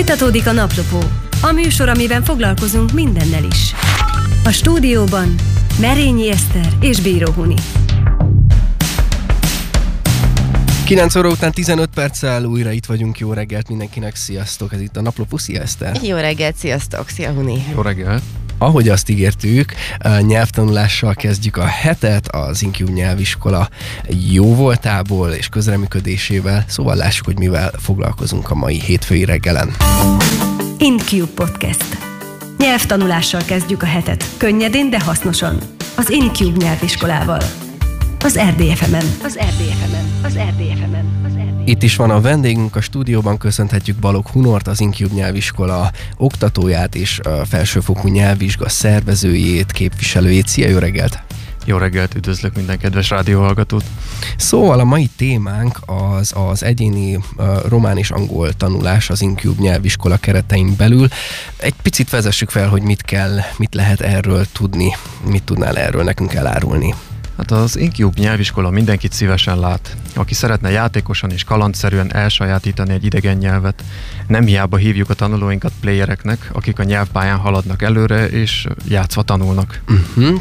Folytatódik a Naplopó, a műsor, amiben foglalkozunk mindennel is. A stúdióban Merényi Eszter és Bíró Huni. 9 óra után 15 perccel újra itt vagyunk. Jó reggelt mindenkinek, sziasztok! Ez itt a Naplopó, szia Eszter! Jó reggelt, sziasztok! Szia Huni! Jó reggelt! Ahogy azt ígértük, nyelvtanulással kezdjük a hetet, az InCube nyelviskola jó voltából és közreműködésével, szóval lássuk, hogy mivel foglalkozunk a mai hétfői reggelen. InCube Podcast. Nyelvtanulással kezdjük a hetet, könnyedén, de hasznosan. Az InCube nyelviskolával. Az RDFM-en. Az RDFM-en. Az RDFM-en. Az RDFM-en. Itt is van a vendégünk a stúdióban, köszönhetjük Balogh Hunort, az InCube nyelviskola oktatóját és felsőfokú nyelvvizsga szervezőjét, képviselőjét. Szia, jó reggelt! Jó reggelt, üdvözlök minden kedves rádióhallgatót! Szóval a mai témánk az egyéni román és angol tanulás az InCube nyelviskola keretein belül. Egy picit vezessük fel, hogy mit lehet erről tudni, mit tudnál erről nekünk elárulni. Hát az InCube nyelviskola mindenkit szívesen lát, aki szeretne játékosan és kalandszerűen elsajátítani egy idegen nyelvet. Nem hiába hívjuk a tanulóinkat playereknek, akik a nyelvpályán haladnak előre és játszva tanulnak.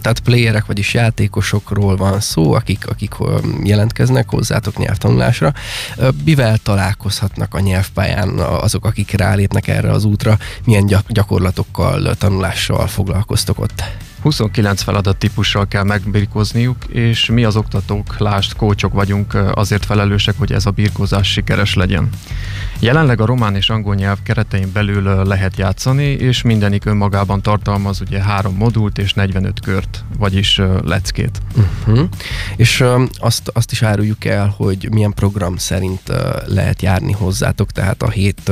Tehát playerek, vagyis játékosokról van szó, akik jelentkeznek hozzátok nyelvtanulásra. Mivel találkozhatnak a nyelvpályán azok, akik rálépnek erre az útra? Milyen gyakorlatokkal, tanulással foglalkoztok ott? 29 feladattípussal kell megbirkózniuk, és mi az oktatók, lásd, kócsok vagyunk azért felelősek, hogy ez a birkózás sikeres legyen. Jelenleg a román és angol nyelv keretein belül lehet játszani, és mindenik önmagában tartalmaz ugye 3 modult és 45 kört, vagyis leckét. És azt is áruljuk el, hogy milyen program szerint lehet járni hozzátok, tehát a hét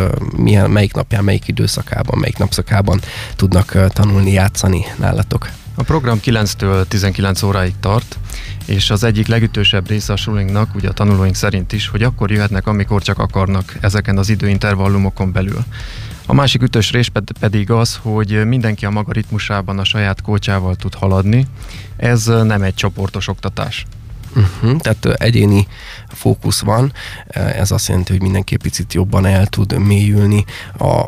melyik napján, melyik időszakában, melyik napszakában tudnak tanulni, játszani nálatok. A program 9-től 19 óráig tart, és az egyik legütősebb része a schulingnak, ugye a tanulóink szerint is, hogy akkor jöhetnek, amikor csak akarnak ezeken az időintervallumokon belül. A másik ütős rész pedig az, hogy mindenki a maga ritmusában a saját kócsával tud haladni. Ez nem egy csoportos oktatás. Tehát egyéni fókusz van, ez azt jelenti, hogy mindenki picit jobban el tud mélyülni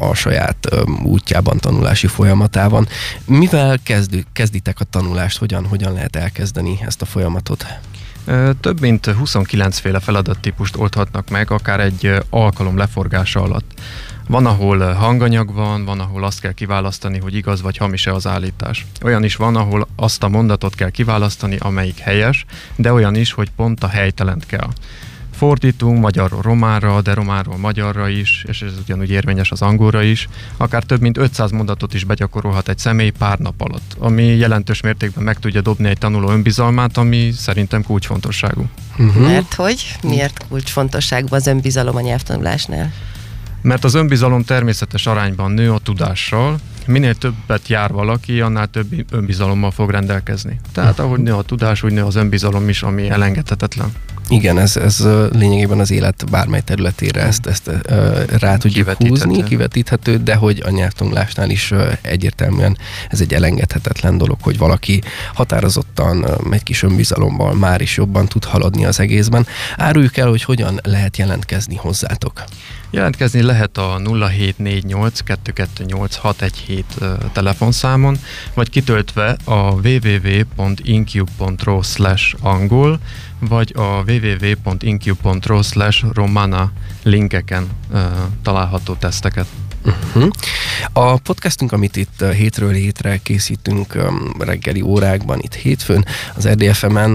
a saját útjában, tanulási folyamatában. Mivel kezditek a tanulást, hogyan lehet elkezdeni ezt a folyamatot? Több mint 29 féle feladattípust oldhatnak meg, akár egy alkalom leforgása alatt. Van, ahol hanganyag van, ahol azt kell kiválasztani, hogy igaz vagy hamis-e az állítás. Olyan is van, ahol azt a mondatot kell kiválasztani, amelyik helyes, de olyan is, hogy pont a helytelent kell. Fordítunk magyarról románra, de románról magyarra is, és ez ugyanúgy érvényes az angolra is. Akár több mint 500 mondatot is begyakorolhat egy személy pár nap alatt, ami jelentős mértékben meg tudja dobni egy tanuló önbizalmát, ami szerintem kulcsfontosságú. Mert hogy? Miért kulcsfontosságú az önbizalom a nyelvtanulásnál? Mert az önbizalom természetes arányban nő a tudással, minél többet jár valaki, annál több önbizalommal fog rendelkezni. Tehát ahogy nő a tudás, úgy nő az önbizalom is, ami elengedhetetlen. Igen, ez lényegében az élet bármely területére ezt rá tudjuk húzni, kivetíthető, de hogy a nyelvtanulásnál is egyértelműen ez egy elengedhetetlen dolog, hogy valaki határozottan, egy kis önbizalommal már is jobban tud haladni az egészben. Áruljuk el, hogy hogyan lehet jelentkezni hozzátok. Jelentkezni lehet a 0748 228 617 telefonszámon, vagy kitöltve a www.incube.ro/angol, vagy a www.incube.ro/romana linkeken található teszteket. A podcastunk, amit itt hétről hétre készítünk reggeli órákban, itt hétfőn, az RDFM-en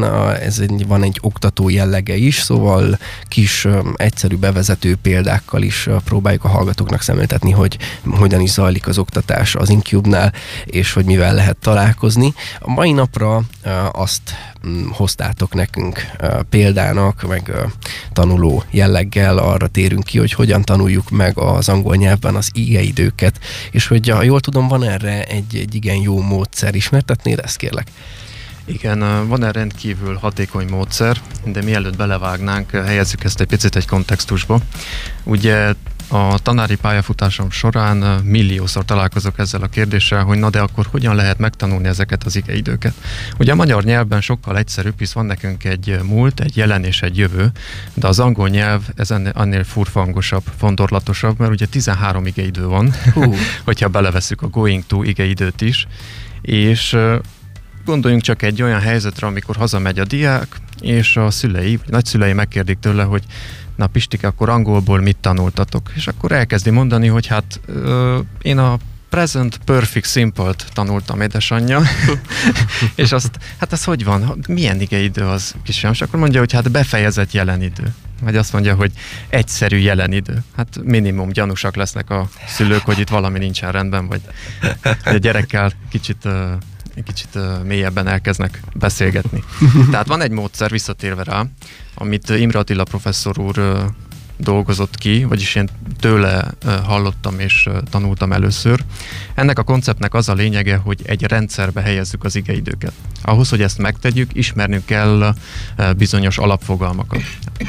van egy oktató jellege is, szóval kis, egyszerű bevezető példákkal is próbáljuk a hallgatóknak szemléltetni, hogy hogyan is zajlik az oktatás az InCube-nál, és hogy mivel lehet találkozni. A mai napra azt hoztátok nekünk példának, meg tanuló jelleggel arra térünk ki, hogy hogyan tanuljuk meg az angol nyelvben az igeidőket, és hogy ha jól tudom, van erre egy igen jó módszer. Ismertetnél ezt, kérlek? Igen, van egy rendkívül hatékony módszer, de mielőtt belevágnánk, helyezzük ezt egy picit egy kontextusba. Ugye A tanári pályafutásom során milliószor találkozok ezzel a kérdéssel, hogy na de akkor hogyan lehet megtanulni ezeket az igeidőket. Ugye a magyar nyelvben sokkal egyszerűbb, hisz van nekünk egy múlt, egy jelen és egy jövő, de az angol nyelv ez annél furfangosabb, fondorlatosabb, mert ugye 13 igeidő van, hogyha belevesszük a going to igeidőt is, és gondoljunk csak egy olyan helyzetre, amikor hazamegy a diák, és a szülei, vagy nagyszülei megkérdik tőle, hogy na Pistike, akkor angolból mit tanultatok? És akkor elkezdi mondani, hogy hát én a Present Perfect Simple-t tanultam, édesanyja. És azt, hát ez hogy van? Milyen igeidő az, kisfiam? És akkor mondja, hogy hát befejezett jelen idő. Vagy azt mondja, hogy egyszerű jelen idő. Hát minimum gyanúsak lesznek a szülők, hogy itt valami nincsen rendben, vagy a gyerekkel kicsit mélyebben elkeznek beszélgetni. Tehát van egy módszer, visszatérve rá, amit Imre Attila professzor úr dolgozott ki, vagyis én tőle hallottam és tanultam először. Ennek a konceptnek az a lényege, hogy egy rendszerbe helyezzük az igeidőket. Ahhoz, hogy ezt megtegyük, ismernünk kell bizonyos alapfogalmakat.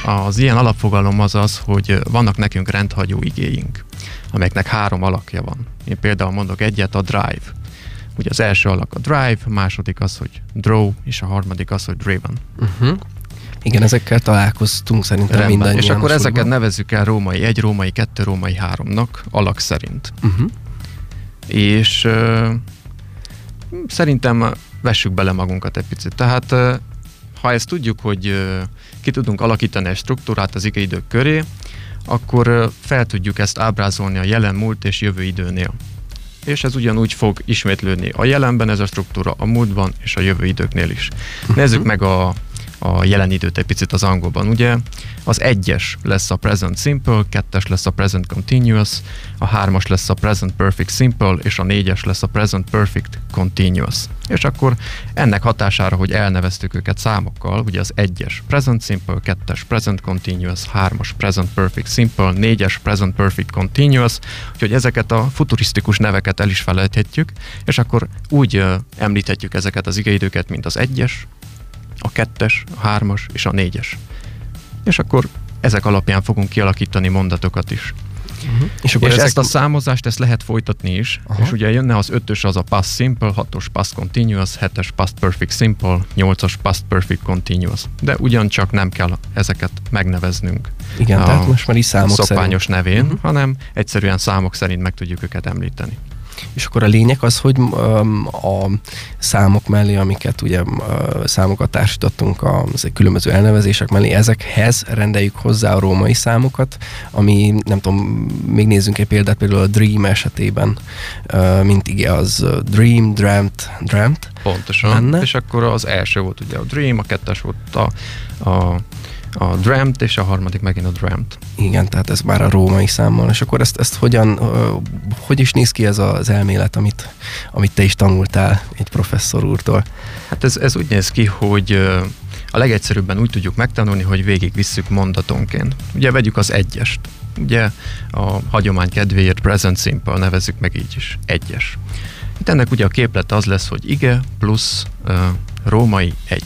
Az ilyen alapfogalom az az, hogy vannak nekünk rendhagyó igéink, amelyeknek 3 alakja van. Én például mondok egyet, a drive. Ugye az első alak a drive, a második az, hogy draw, és a harmadik az, hogy driven. Igen, ezekkel találkoztunk szerintem mindannyian. És akkor ezeket nevezzük el római 1, római 2, római 3-nak alak szerint. És szerintem vessük bele magunkat egy picit. Tehát ha ezt tudjuk, hogy ki tudunk alakítani egy struktúrát az igeidők köré, akkor fel tudjuk ezt ábrázolni a jelen, múlt és jövő időnél. És ez ugyanúgy fog ismétlődni a jelenben ez a struktúra, a múltban és a jövő időknél is. Nézzük meg a jelen időt egy picit az angolban, ugye? Az 1-es lesz a present simple, 2-es lesz a present continuous, a 3-as lesz a present perfect simple, és a 4-es lesz a present perfect continuous. És akkor ennek hatására, hogy elneveztük őket számokkal, ugye az 1-es present simple, 2-es present continuous, 3-as present perfect simple, 4-es present perfect continuous, úgyhogy ezeket a futurisztikus neveket el is felejthetjük, és akkor úgy említhetjük ezeket az igeidőket, mint az 1-es, a 2-es, a 3-as és a 4-es. És akkor ezek alapján fogunk kialakítani mondatokat is. És akkor ezt a számozást ezt lehet folytatni is, és ugye jönne az 5-ös az a past simple, 6-os past continuous, 7-es past perfect simple, 8-as past perfect continuous. De ugyancsak nem kell ezeket megneveznünk. Igen, tehát most már is számok szokványos nevén, hanem egyszerűen számok szerint meg tudjuk őket említeni. És akkor a lényeg az, hogy a számok mellé, amiket ugye számokat társítottunk a különböző elnevezések mellé, ezekhez rendeljük hozzá a római számokat, ami nem tudom, még nézzünk egy példát, például a dream esetében, mint igen, az dream, dreamt. Pontosan, lenne. És akkor az első volt ugye a dream, a 2-es volt a dreamt, és a harmadik megint a dreamt. Igen, tehát ez már a római számmal. És akkor ezt hogy is néz ki ez az elmélet, amit te is tanultál egy professzor úrtól? Hát ez úgy néz ki, hogy a legegyszerűbben úgy tudjuk megtanulni, hogy végigvisszük mondatonként. Ugye vegyük az 1-est. Ugye a hagyomány kedvéért present simple nevezzük meg így is. 1-es. Itt ennek ugye a képlet az lesz, hogy ige plusz római 1.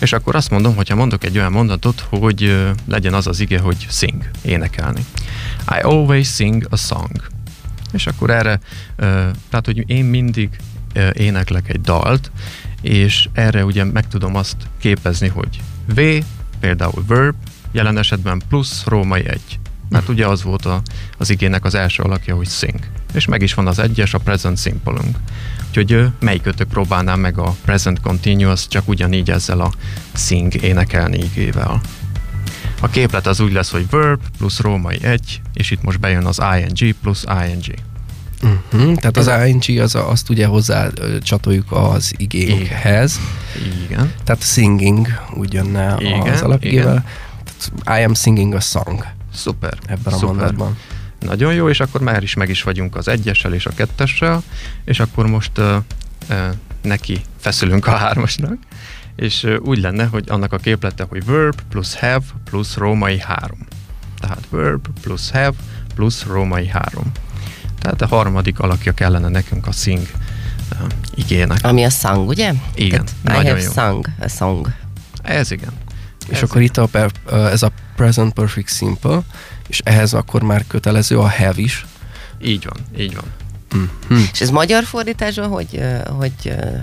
És akkor azt mondom, hogyha mondok egy olyan mondatot, hogy legyen az az ige, hogy sing, énekelni. I always sing a song. És akkor erre, tehát hogy én mindig éneklek egy dalt, és erre ugye meg tudom azt képezni, hogy V, például verb, jelen esetben plusz római 1. Mert ugye az volt az igének az első alakja, hogy sing. És meg is van az 1-es, a present simple-unk. Úgyhogy melyikötök próbálnám meg a present continuous, csak ugyanígy ezzel a sing énekelni igével. A képlet az úgy lesz, hogy verb plusz római 1, és itt most bejön az ing plusz ing. Tehát az ing azt ugye hozzá csatoljuk az igénkhez. Igen. Tehát singing úgy jönne az alapigével. I am singing a song. Szuper. Ebben a mondatban. Nagyon jó, és akkor már is meg is vagyunk az 1-essel és a 2-essel, és akkor most neki feszülünk a 3-asnak, és úgy lenne, hogy annak a képlete, hogy verb plusz have plusz római 3. Tehát verb plusz have plusz római 3. Tehát a harmadik alakja kellene nekünk a sing igének. Ami a song, ugye? Igen, tehát nagyon jó. Song. Ez igen. És akkor itt ez a present perfect simple, és ehhez akkor már kötelező a have is. Így van, így van. Mm-hmm. És ez magyar fordításban hogy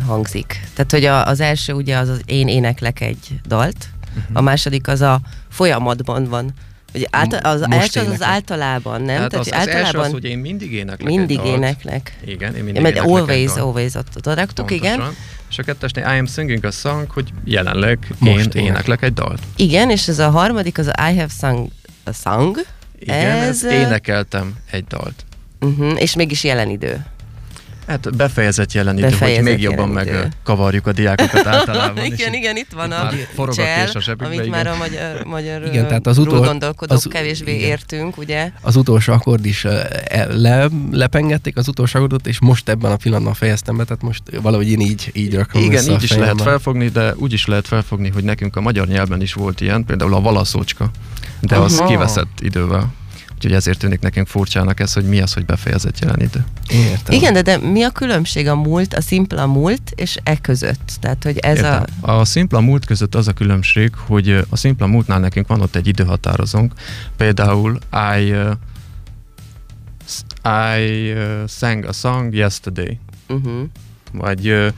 hangzik? Tehát, hogy az első ugye az én éneklek egy dalt, mm-hmm. a második az a folyamatban van. Ugye az általában, nem? Tehát az általában első az, hogy én mindig éneklek. Mindig éneklek. Igen, én mindig éneklek. Always ott adaktuk, igen. És a kettesnél I am singing a song, hogy jelenleg most én éneklek egy dalt. Igen, és ez a harmadik, az a I have sung a song. Igen, ez énekeltem egy dalt. Uh-huh. És mégis jelen idő. Hát befejezett jelen idő, hogy még jobban megkavarjuk a diákokat általában. igen, itt van a csel, amit már a magyar gondolkodók kevésbé értünk, ugye? Az utolsó akkord is lepengették, az utolsó akkordot, és most ebben a pillanatban fejeztem be, tehát most valahogy én így rakom igen, vissza. Igen, így is lehet felfogni, de úgy is lehet felfogni, hogy nekünk a magyar nyelven is volt ilyen, például a valaszócska, de az kiveszett idővel. Úgyhogy ezért tűnik nekünk furcsának ez, hogy mi az, hogy befejezett jelen idő. Értem. Igen, de mi a különbség a múlt, a szimpla múlt és e között? Tehát, hogy ez értem. A szimpla múlt között az a különbség, hogy a szimpla múltnál nekünk van ott egy időhatározónk. Például I sang a song yesterday. Uh-huh. Vagy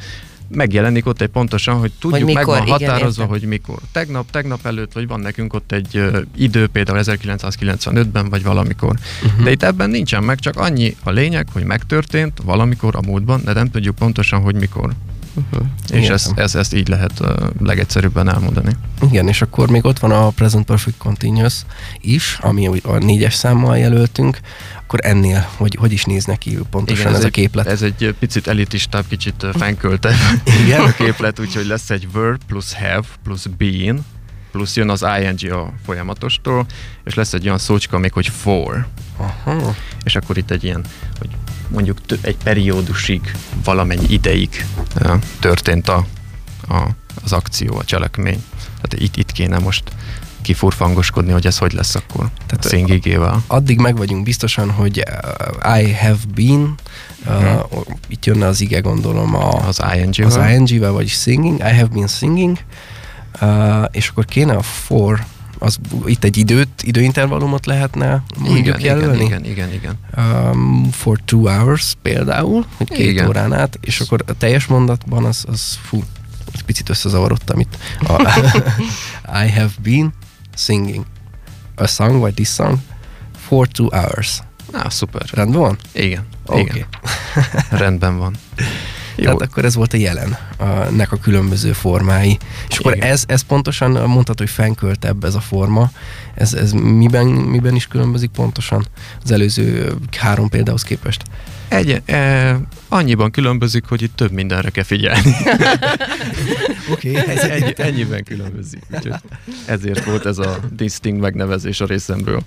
megjelenik ott egy pontosan, hogy tudjuk, hogy mikor, meg van határozva, igen, hogy mikor. Tegnap előtt, vagy van nekünk ott egy idő, például 1995-ben, vagy valamikor. Uh-huh. De itt ebben nincsen meg, csak annyi a lényeg, hogy megtörtént valamikor a múltban, de nem tudjuk pontosan, hogy mikor. Uh-huh. És ezt így lehet legegyszerűbben elmondani. Igen, és akkor még ott van a Present Perfect Continuous is, ami a 4-es számmal jelöltünk, akkor ennél, hogy is néznek ki pontosan igen, ez a képlet. Ez egy picit elitistább, kicsit fenkölte igen, a képlet, úgyhogy lesz egy verb plusz have plusz been, plusz jön az ing a folyamatostól, és lesz egy olyan szócska még, hogy for. Aha. És akkor itt egy ilyen, hogy mondjuk egy periódusig, valamennyi ideig történt az akció, a cselekmény. Tehát itt kéne most kifurfangoskodni, hogy ez hogy lesz akkor. Tehát szingigével. Addig meg vagyunk biztosan, hogy I have been, itt jönne az ige, gondolom, az ing-vel, vagyis singing, I have been singing, és akkor kéne a for, az, itt egy időintervallumot lehetne mondjuk jelölni. Igen. For 2 hours például, hogy 2 órán át, és akkor a teljes mondatban az picit összezavarodtam itt. I have been singing a song, vagy this song, for 2 hours. Na, szuper. Rendben van? Igen. Okay. Rendben van. Jó. Tehát akkor ez volt a jelennek a különböző formái. És igen, akkor ez pontosan mondható, hogy fenköltebb ez a forma. Ez miben is különbözik pontosan az előző 3 példához képest? Annyiban különbözik, hogy itt több mindenre kell figyelni. Oké, ez ennyiben különbözik. Úgyhogy ezért volt ez a distinct megnevezés a részemről.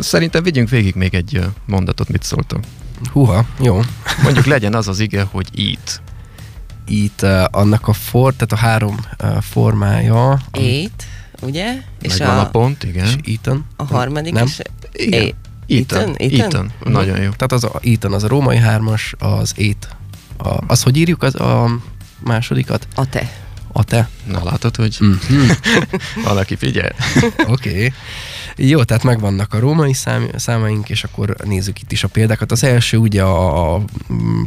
Szerintem vigyünk végig még egy mondatot, mit szóltam. Húha, jó. Mondjuk legyen az ige, hogy eat. Eat, annak a tehát a 3 formája. Eat, ugye? És van a pont, igen. És eaten. A harmadik nem? Is. Igen. Eaten. Nagyon jó. Tehát az eaten, az a római 3-as, az ét. Az, hogy írjuk az a másodikat? A te. Na látod, hogy valaki figyel. Oké. Jó, tehát megvannak a római számaink, és akkor nézzük itt is a példákat. Az első ugye a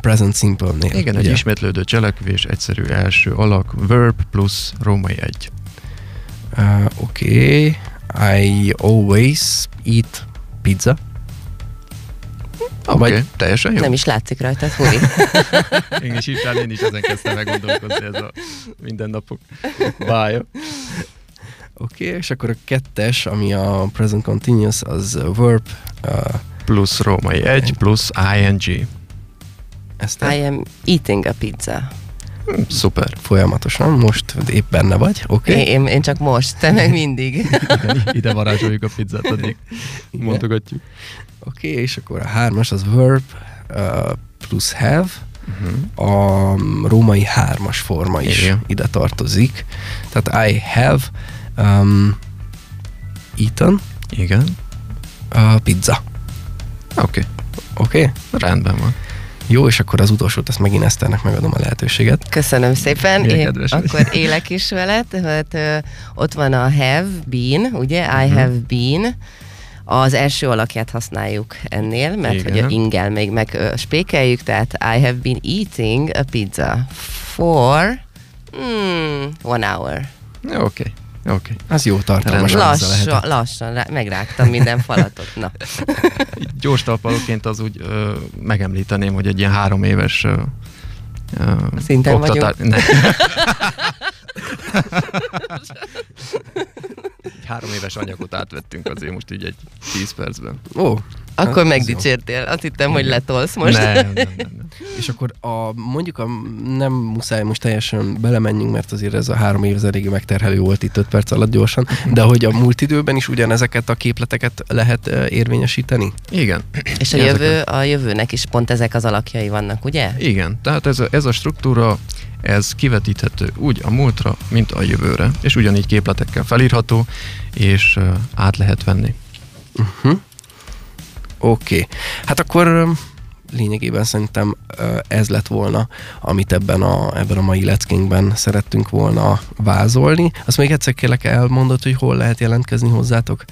present simple-nél. Igen, ugye? Egy ismétlődő cselekvés, egyszerű első alak, verb plusz római 1. Oké. I always eat pizza. Vagy teljesen jó. Nem is látszik rajta, Huni. én is ezen kezdtem meggondolkozni, ez a mindennapok bája. Oké, és akkor a 2-es, ami a present continuous, az verb. Plusz római 1, plusz ing. I am eating a pizza. Szuper. Folyamatosan, most épp benne vagy, oké? Én csak most, te meg mindig. Ide varázsoljuk a pizzát, addig mondogatjuk. Oké, és akkor a 3-as, az verb plusz have. Uh-huh. A római 3-as forma is ide tartozik. Tehát I have eaten. Igen. Pizza. Oké. Rendben van. Jó, és akkor az utolsót, ezt megint Eszternek megadom a lehetőséget. Köszönöm szépen. Akkor élek is veled. Ott van a have been, ugye? I have been. Az első alakját használjuk ennél, mert igen, hogy a ingel még megspékeljük, tehát I have been eating a pizza for 1 hour. Oké. Okay. Okay. Az jó tartalmas. Lassan megrágtam minden falatot. Na. Gyors talpalóként az úgy megemlíteném, hogy egy ilyen 3 éves szinten vagyunk. 3 éves anyagot átvettünk azért most így egy 10 percben. Ó, akkor megdicsértél. Azt hittem, hogy letolsz most. Nem. És akkor nem muszáj most teljesen belemenjünk, mert azért ez a 3 év elég megterhelő volt itt 5 perc alatt gyorsan, de hogy a múlt időben is ugyanezeket a képleteket lehet érvényesíteni? Igen. És a jövőnek is pont ezek az alakjai vannak, ugye? Igen, tehát ez a struktúra, ez kivetíthető úgy a múltra, mint a jövőre, és ugyanígy képletekkel felírható, és át lehet venni. Oké. Hát akkor lényegében szerintem ez lett volna, amit ebben a mai leckénkben szerettünk volna vázolni. Azt még egyszer kérlek, elmondod, hogy hol lehet jelentkezni hozzátok?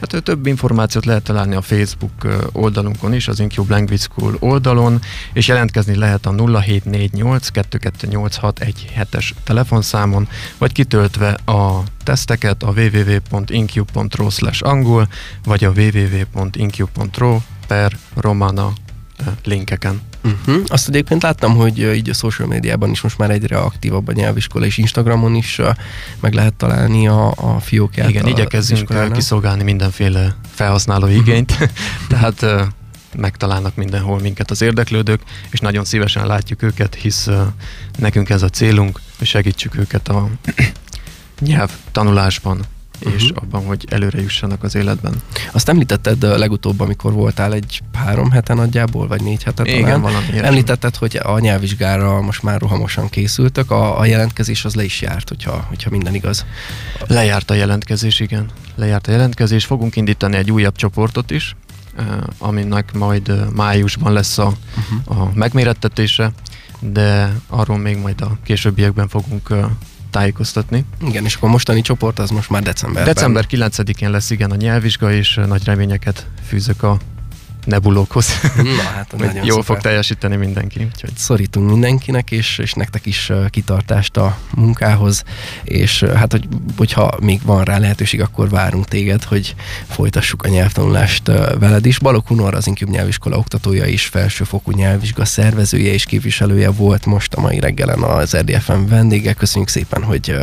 Hát több információt lehet találni a Facebook oldalunkon is, az InCube Language School oldalon, és jelentkezni lehet a 0748 228617-es telefonszámon, vagy kitöltve a teszteket a www.incube.ro/angol, vagy a www.incube.ro/romana linkeken. Azt egyébként láttam, hogy így a social médiában is most már egyre aktívabb a nyelviskola, és Instagramon is meg lehet találni a fiókját. Igen, igyekezzünk kiszolgálni mindenféle felhasználói igényt, tehát megtalálnak mindenhol minket az érdeklődők, és nagyon szívesen látjuk őket, hisz nekünk ez a célunk, hogy segítsük őket a nyelv tanulásban. És abban, hogy előre jussanak az életben. Azt említetted legutóbb, amikor voltál egy 3 hete nagyjából, vagy 4 hete talán. Igen, valami ilyesmi. Említetted, hogy a nyelvvizsgára most már rohamosan készültök, a jelentkezés az le is járt, hogyha minden igaz. Lejárt a jelentkezés, igen. Lejárt a jelentkezés. Fogunk indítani egy újabb csoportot is, aminek majd májusban lesz a megmérettetése, de arról még majd a későbbiekben fogunk tájékoztatni. Igen, és akkor mostani csoport az most már decemberben. December 9-én lesz, igen, a nyelvvizsga, és nagy reményeket fűzök a nebulókhoz. Na, hát jól szuper. Fog teljesíteni mindenki. Úgyhogy. Szorítunk mindenkinek, és nektek is kitartást a munkához, és hát, hogyha még van rá lehetőség, akkor várunk téged, hogy folytassuk a nyelvtanulást veled is. Balogh Hunor, az InCube nyelviskola oktatója és felsőfokú nyelvvizsga szervezője és képviselője volt most a mai reggelen az RDFM vendége. Köszönjük szépen, hogy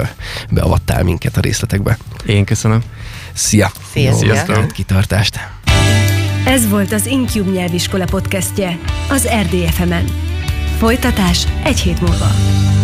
beavattál minket a részletekbe. Én köszönöm. Szia! Sziasztok! Kitartást! Ez volt az InCube nyelviskola podcastje az RDFM-en. Folytatás egy hét múlva.